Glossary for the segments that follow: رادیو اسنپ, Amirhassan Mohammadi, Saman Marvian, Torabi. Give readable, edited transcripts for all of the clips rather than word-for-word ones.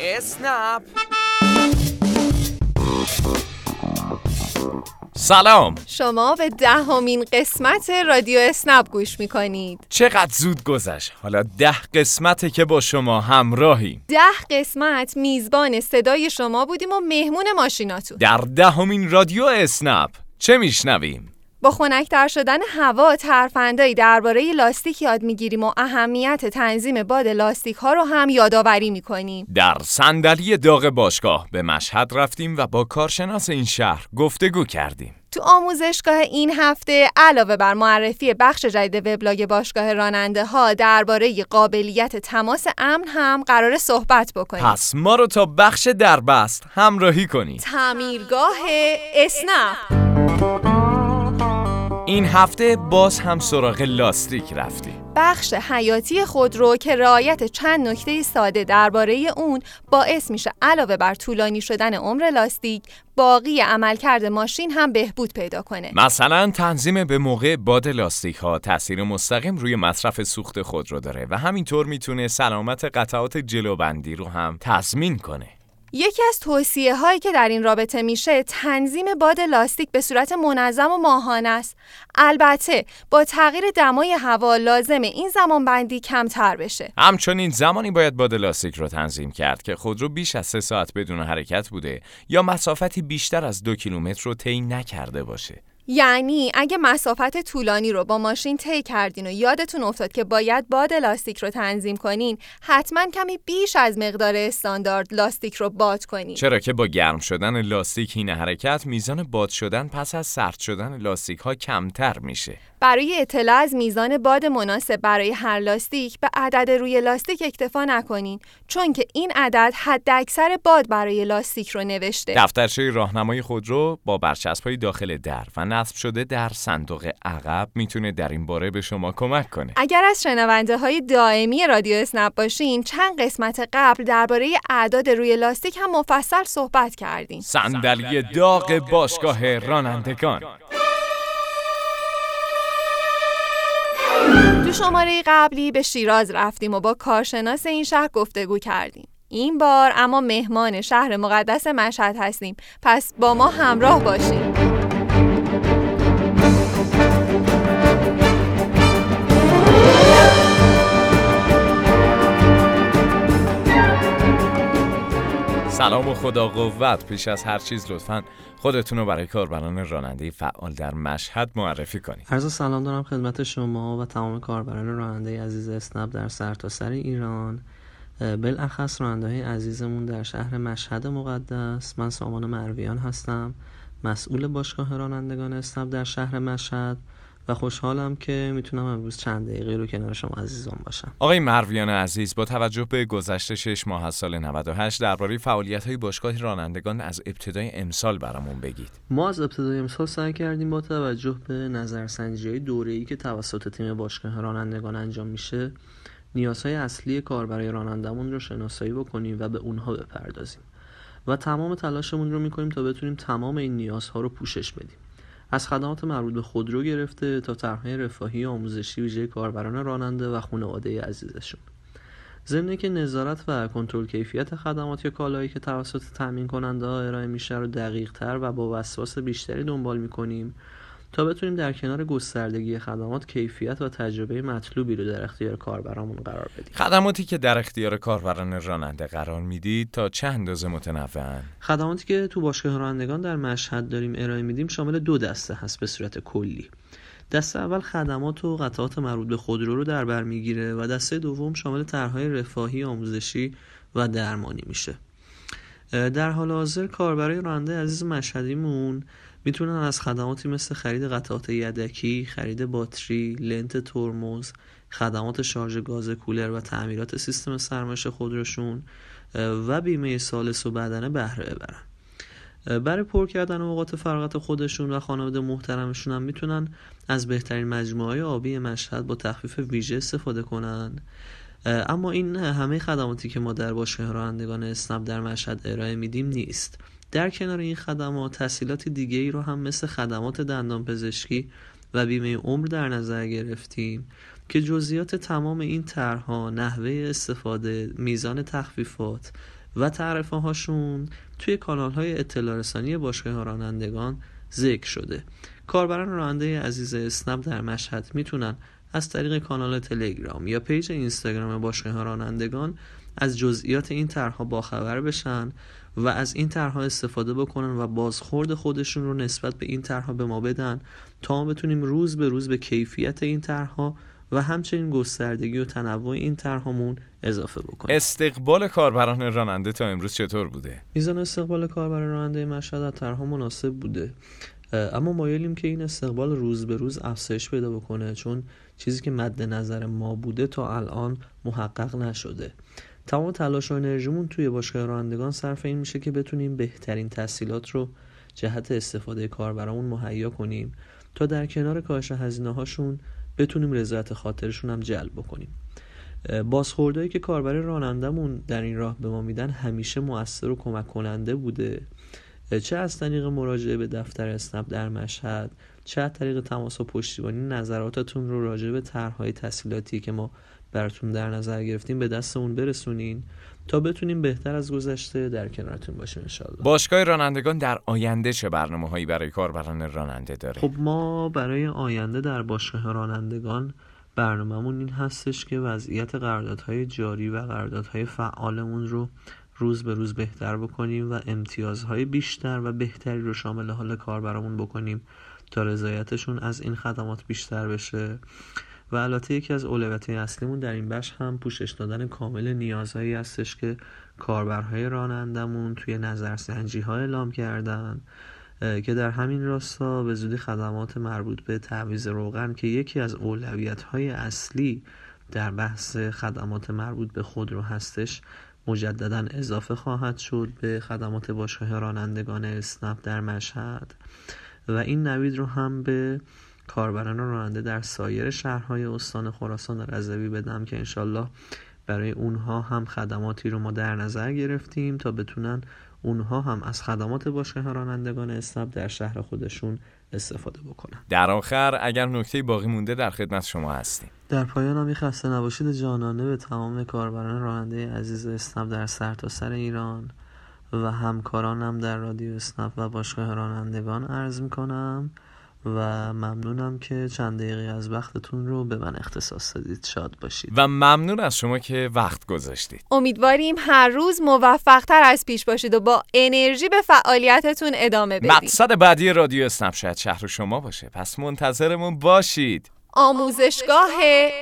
اسنپ. سلام، شما به 10مین قسمت رادیو اسنپ گوش میکنید. چقدر زود گذشت، حالا 10 قسمته که با شما همراهیم. 10 قسمت میزبان صدای شما بودیم و مهمون ماشیناتون. در 10مین رادیو اسنپ چه میشنویم؟ با خنک‌تر شدن هوا ترفندایی درباره لاستیک یاد میگیریم و اهمیت تنظیم باد لاستیک ها رو هم یادآوری میکنیم. در صندلی داغ باشگاه به مشهد رفتیم و با کارشناس این شهر گفتگو کردیم. تو آموزشگاه این هفته علاوه بر معرفی بخش جدید وبلاگ باشگاه راننده ها درباره قابلیت تماس امن هم قراره صحبت بکنیم. پس ما رو تا بخش دربست همراهی کنید. تعمیرگاه اسنپ. این هفته باز هم سراغ لاستیک رفتیم. بخش حیاتی خودرو که رعایت چند نکته ساده درباره اون باعث میشه علاوه بر طولانی شدن عمر لاستیک، باقی عملکرد ماشین هم بهبود پیدا کنه. مثلا تنظیم به موقع باد لاستیک ها تاثیر مستقیم روی مصرف سوخت خودرو داره و همینطور میتونه سلامت قطعات جلوبندی رو هم تضمین کنه. یکی از توصیه هایی که در این رابطه میشه تنظیم باد لاستیک به صورت منظم و ماهانه است. البته با تغییر دمای هوا لازمه این زمان بندی کمتر بشه. همچنین زمانی باید باد لاستیک رو تنظیم کرد که خودرو بیش از 3 ساعت بدون حرکت بوده یا مسافتی بیشتر از 2 کیلومتر رو طی نکرده باشه. یعنی اگه مسافت طولانی رو با ماشین طی کردین و یادتون افتاد که باید باد لاستیک رو تنظیم کنین، حتما کمی بیش از مقدار استاندارد لاستیک رو باد کنین، چرا که با گرم شدن لاستیک این حرکت میزان باد شدن پس از سرد شدن لاستیک ها کمتر میشه. برای اطلاع از میزان باد مناسب برای هر لاستیک به عدد روی لاستیک اکتفا نکنین، چون که این عدد حداکثر باد برای لاستیک رو نوشته. دفترچه راهنمای خودرو با برچسب‌های داخل در و نصب شده در صندوق عقب میتونه در این باره به شما کمک کنه. اگر از شنونده های دائمی رادیو اسنپ باشین، چند قسمت قبل درباره اعداد روی لاستیک هم مفصل صحبت کردیم. صندلی داغ باشگاه رانندگان. تو شماره قبلی به شیراز رفتیم و با کارشناس این شهر گفتگو کردیم. این بار اما مهمان شهر مقدس مشهد هستیم، پس با ما همراه باشین. سلام و خدا قوت. پیش از هر چیز لطفاً خودتون رو برای کاربران راننده فعال در مشهد معرفی کنید. عرض سلام دارم خدمت شما و تمام کاربران راننده عزیز اسنپ در سرتاسر ایران، بالاخص راننده‌های عزیزمون در شهر مشهد مقدس. من سامان مرویان هستم، مسئول باشگاه رانندگان اسنپ در شهر مشهد و خوشحالم که میتونم امروز چند دقیقه رو کنار شما عزیزان باشم. آقای مرویان عزیز، با توجه به گذشت 6 ماه از سال 98 درباره فعالیت‌های باشگاه رانندگان از ابتدای امسال برامون بگید. ما از ابتدای امسال سعی کردیم با توجه به نظرسنجی‌های دوره‌ای که توسط تیم باشگاه رانندگان انجام میشه، نیازهای اصلی کاربرای رانندمون رو شناسایی بکنیم و به اونها بپردازیم و تمام تلاشمون رو می‌کنیم تا بتونیم تمام این نیازها رو پوشش بدیم. از خدمات مربوط به خودرو گرفته تا طرح‌های رفاهی و آموزشی ویژه کاربران راننده و خانواده عزیزشون، ضمن که نظارت و کنترل کیفیت خدمات یا کالایی که توسط تامین کننده ها ارائه میشه رو دقیق‌تر و با وسواس بیشتری دنبال می‌کنیم تا بتونیم در کنار گستردگی خدمات، کیفیت و تجربه مطلوبی رو در اختیار کاربرامون قرار بدیم. خدماتی که در اختیار کاربران راننده قرار میدید تا چه اندازه متنوعن؟ خدماتی که تو باشگاه رانندگان در مشهد داریم ارائه میدیم شامل 2 دسته هست به صورت کلی. دسته اول خدمات و قطعات مربوط به خودرو رو در بر میگیره و دسته دوم شامل طرح‌های رفاهی، آموزشی و درمانی میشه. در حال حاضر کاربرای راننده عزیز مشهدیمون میتونن از خدماتی مثل خرید قطعات یدکی، خرید باتری، لنت ترمز، خدمات شارژ گاز کولر و تعمیرات سیستم سرمایش خودروشون و بیمه سالس و بدنه بهره ببرن. برای پر کردن اوقات فراغت خودشون و خانواده محترمشون هم میتونن از بهترین مجموعه آبی مشهد با تخفیف ویژه استفاده کنن. اما این همه خدماتی که ما در باشگاه رانندگان اسنپ در مشهد ارائه میدیم نیست. در کنار این خدمات تسهیلات دیگه ای رو هم مثل خدمات دندان پزشکی و بیمه عمر در نظر گرفتیم که جزئیات تمام این طرح‌ها، نحوه استفاده، میزان تخفیفات و تعرفه هاشون توی کانال‌های اطلاع رسانی باشگاه رانندگان ذکر شده. کاربران راننده عزیز اسنپ در مشهد میتونن از طریق کانال تلگرام یا پیج اینستاگرام باشگاه رانندگان از جزئیات این طرح‌ها باخبر بشن و از این طرح‌ها استفاده بکنن و بازخورد خودشون رو نسبت به این طرح‌ها به ما بدن تا ما بتونیم روز به روز به کیفیت این طرح‌ها و همچنین گستردگی و تنوع این طرحمون اضافه بکنیم. استقبال کاربران راننده تا امروز چطور بوده؟ میزان استقبال کاربران راننده مشهد از طرح‌ها مناسب بوده، اما مایلیم که این استقبال روز به روز افزایش پیدا بکنه، چون چیزی که مد نظر ما بوده تا الان محقق نشده. تمام تلاش و انرژیمون توی باشگاه رانندگان صرف این میشه که بتونیم بهترین تسهیلات رو جهت استفاده کاربرامون مهیا کنیم تا در کنار کاهش هزینه‌هاشون بتونیم رضایت خاطرشون هم جلب بکنیم. بازخوردهایی که کاربر رانندمون در این راه به ما میدن همیشه مؤثر و کمک کننده بوده، چه از طریق مراجعه به دفتر اسنپ در مشهد، چه از طریق تماس و پشتیبانی. نظراتتون رو راجع به طرح‌های تسهیلاتی که ما براتون در نظر گرفتیم به دستمون برسونین تا بتونیم بهتر از گذشته در کنارتون باشیم انشالله. باشگاه رانندگان در آینده چه برنامه‌هایی برای کاربران راننده داره؟ خب ما برای آینده در باشگاه رانندگان برنامه‌مون این هستش که وضعیت قراردادهای جاری و قراردادهای فعالمون رو روز به روز بهتر بکنیم و امتیازهای بیشتر و بهتری رو شامل حال کاربرامون بکنیم تا رضایتشون از این خدمات بیشتر بشه. و البته یکی از اولویت‌های اصلیمون در این بخش هم پوشش دادن کامل نیازهایی هستش که کاربرهای رانندمون توی نظرسنجی‌ها اعلام کردن، که در همین راستا به زودی خدمات مربوط به تعویض روغن که یکی از اولویت‌های اصلی در بحث خدمات مربوط به خودرو هستش مجدداً اضافه خواهد شد به خدمات باشگاه رانندگان اسنپ در مشهد. و این نوید رو هم به کاربران راننده در سایر شهرهای استان خراسان رضوی بدم که انشالله برای اونها هم خدماتی رو ما در نظر گرفتیم تا بتونن اونها هم از خدمات باشگاه رانندگان اسنپ در شهر خودشون استفاده بکنن. در آخر اگر نکته باقی مونده در خدمت شما هستیم. در پایان هم خسته نباشید جانانه به تمام کاربران راننده عزیز اسنپ در سرتاسر ایران و همکارانم در رادیو اسنپ و باشگاه رانندگان عرض میکنم و ممنونم که چند دقیقه از وقتتون رو به من اختصاص دادید. شاد باشید و ممنون از شما که وقت گذاشتید. امیدواریم هر روز موفق‌تر از پیش باشید و با انرژی به فعالیتتون ادامه بدید. مقصد بعدی رادیو اسنپ شاید شهر شما باشه، پس منتظرمون باشید. آموزشگاه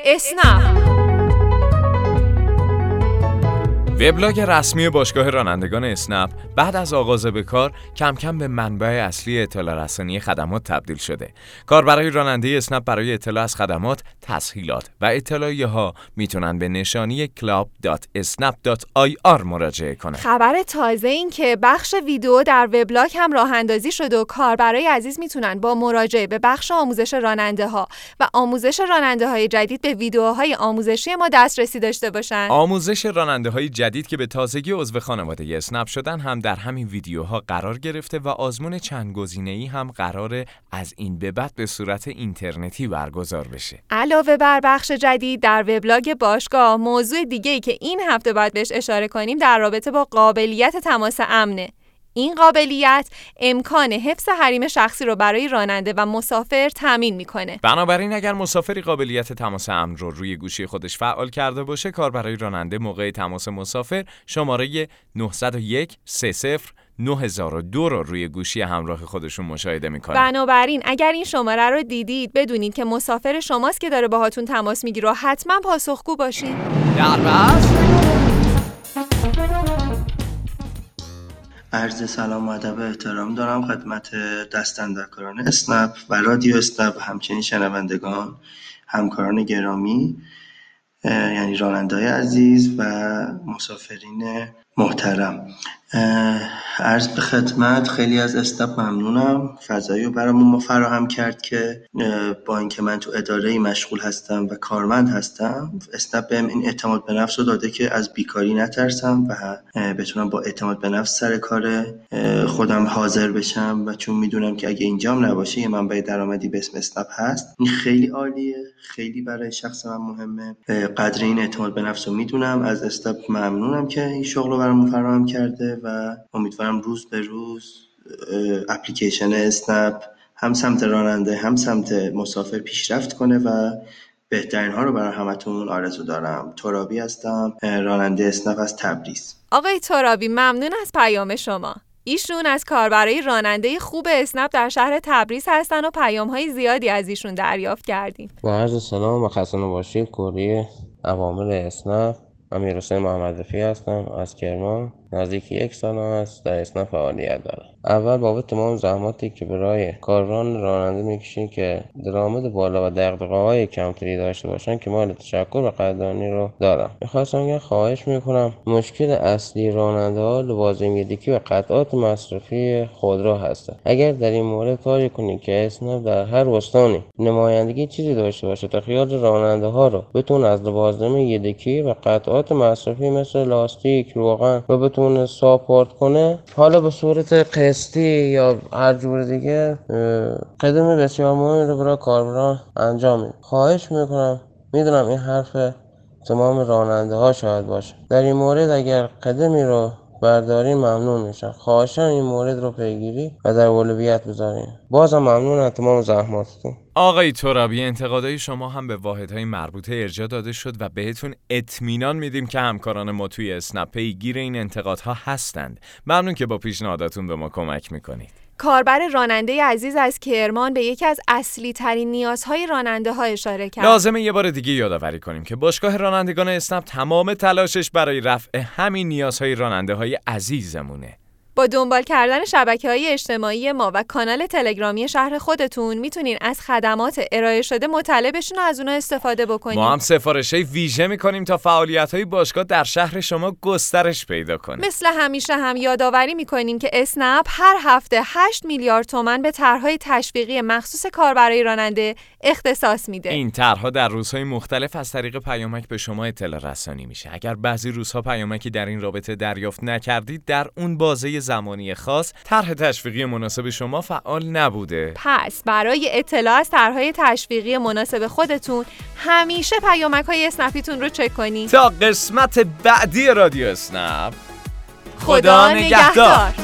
اسنپ، وبلاگ رسمی باشگاه رانندگان اسنپ بعد از آغاز به کار کم کم به منبع اصلی اطلاع رسانی خدمات تبدیل شده. کاربران راننده اسنپ برای اطلاع از خدمات، تسهیلات و اطلاعیه ها میتونن به نشانی club.snap.ir مراجعه کنن. خبر تازه این که بخش ویدیو در وبلاگ هم راه اندازی شد و کاربرای عزیز میتونن با مراجعه به بخش آموزش راننده ها و آموزش راننده های جدید به ویدیوهای آموزشی ما دسترسی داشته باشن. آموزش راننده های جدید که به تازگی عضو خانواده اسنپ شدن هم در همین ویدیوها قرار گرفته و آزمون چند گزینه‌ای هم قراره از این به بعد به صورت اینترنتی برگزار بشه. علاوه بر بخش جدید در وبلاگ باشگاه، موضوع دیگه‌ای که این هفته باید بهش اشاره کنیم در رابطه با قابلیت تماس امنه. این قابلیت امکان حفظ حریم شخصی رو برای راننده و مسافر تامین میکنه. بنابراین اگر مسافری قابلیت تماس امن رو روی گوشی خودش فعال کرده باشه، کار برای راننده موقع تماس مسافر شماره 901 30 9002 رو روی گوشی همراه خودشون مشاهده میکنه. بنابراین اگر این شماره رو دیدید بدونید که مسافر شماست که داره باهاتون تماس میگیره و حتما پاسخگو باشید. عرض سلام و ادب و احترام دارم خدمت دست‌اندرکاران اسنپ و رادیو اسنپ، همچنین شنوندگان، همکاران گرامی، یعنی راننده‌های عزیز و مسافرین محترم. عرض به خدمت، خیلی از اسنپ ممنونم. فضایی رو برامون فراهم کرد که با اینکه من تو اداره‌ای مشغول هستم و کارمند هستم، اسنپ بهم این اعتماد به نفس رو داده که از بیکاری نترسم و بتونم با اعتماد به نفس سر کار خودم حاضر بشم، و چون میدونم که اگه اینجام نباشه یه منبع درآمدی به اسم اسنپ هست. این خیلی عالیه، خیلی برای شخص من مهمه. قدر این اعتماد به نفس رو میدونم. از اسنپ ممنونم که این شغل رو برامون فراهم کرده و امیدوارم روز به روز اپلیکیشن اسنپ هم سمت راننده هم سمت مسافر پیشرفت کنه و بهترین ها رو برای همتون آرزو دارم. ترابی هستم، راننده اسنپ از تبریز. آقای ترابی، ممنون از پیام شما. ایشون از کاربرای راننده خوب اسنپ در شهر تبریز هستن و پیام‌های زیادی از ایشون دریافت کردیم. با عرض سلام و خسته نباشید. کلیه عوامل اسنپ، امیرحسین محمدی هستم از کرمان. نزدیک یک سال است در اسنپ فعالیت دارم. اول بابت تمام زحماتی که برای کاربران راننده میکشیم که درآمد بالا و دغدغه‌های کمتری داشته باشن که مال تشکر و قدردانی رو دارم. می‌خواستم یه خواهش میکنم، مشکل اصلی راننده‌ها لوازم‌گیری و قطعات مصرفی خودرو هستند. اگر در این مورد کاری کنید که اسنپ در هر استانی نمایندگی چیزی داشته باشه تا خیال راننده‌ها رو بتون از لوازم‌گیری و قطعات مصرفی مثل لاستیک، روغن و بتونه ساپورت کنه، حالا به صورت قسطی یا هر جور دیگه، قدم بسیار مهمی رو برای کاربران انجام میده. خواهش میکنم، میدونم این حرف تمام راننده ها شاید باشه، در این مورد اگر قدمی رو بردارین ممنون میشم. خواهشاً این مورد رو پیگیری و در اولویت بذارین. بازم ممنون از تمام زحماتتون. آقای ترابی، انتقادهای شما هم به واحدهای مربوطه ارجاع داده شد و بهتون اطمینان میدیم که همکاران ما توی اسنپ پیگیر این انتقادها هستند. ممنون که با پیشنهاداتون به ما کمک میکنید. کاربر راننده عزیز از کرمان به یکی از اصلی ترین نیازهای راننده ها اشاره کرد. لازمه یه بار دیگه یادآوری کنیم که باشگاه رانندگان اسنپ تمام تلاشش برای رفع همین نیازهای راننده های عزیزمونه. با دنبال کردن شبکه‌های اجتماعی ما و کانال تلگرامی شهر خودتون میتونین از خدمات ارائه شده مطلع بشین و از اونها استفاده بکنین. ما هم سفارش‌های ویژه میکنیم تا فعالیت‌های باشگاه در شهر شما گسترش پیدا کنه. مثل همیشه هم یادآوری میکنیم که اسنپ هر هفته 8 میلیارد تومان به طرح‌های تشویقی مخصوص کاربرای راننده اختصاص میده. این طرح‌ها در روزهای مختلف از طریق پیامک به شما اطلاع رسانی میشه. اگر بعضی روزها پیامکی در این رابطه دریافت نکردید، در اون بازه زمانی خاص طرح تشویقی مناسب شما فعال نبوده. پس برای اطلاع از طرح‌های تشویقی مناسب خودتون همیشه پیامک‌های اسنپیتون رو چک کنید. تا قسمت بعدی رادیو اسنپ، خدا نگهدار.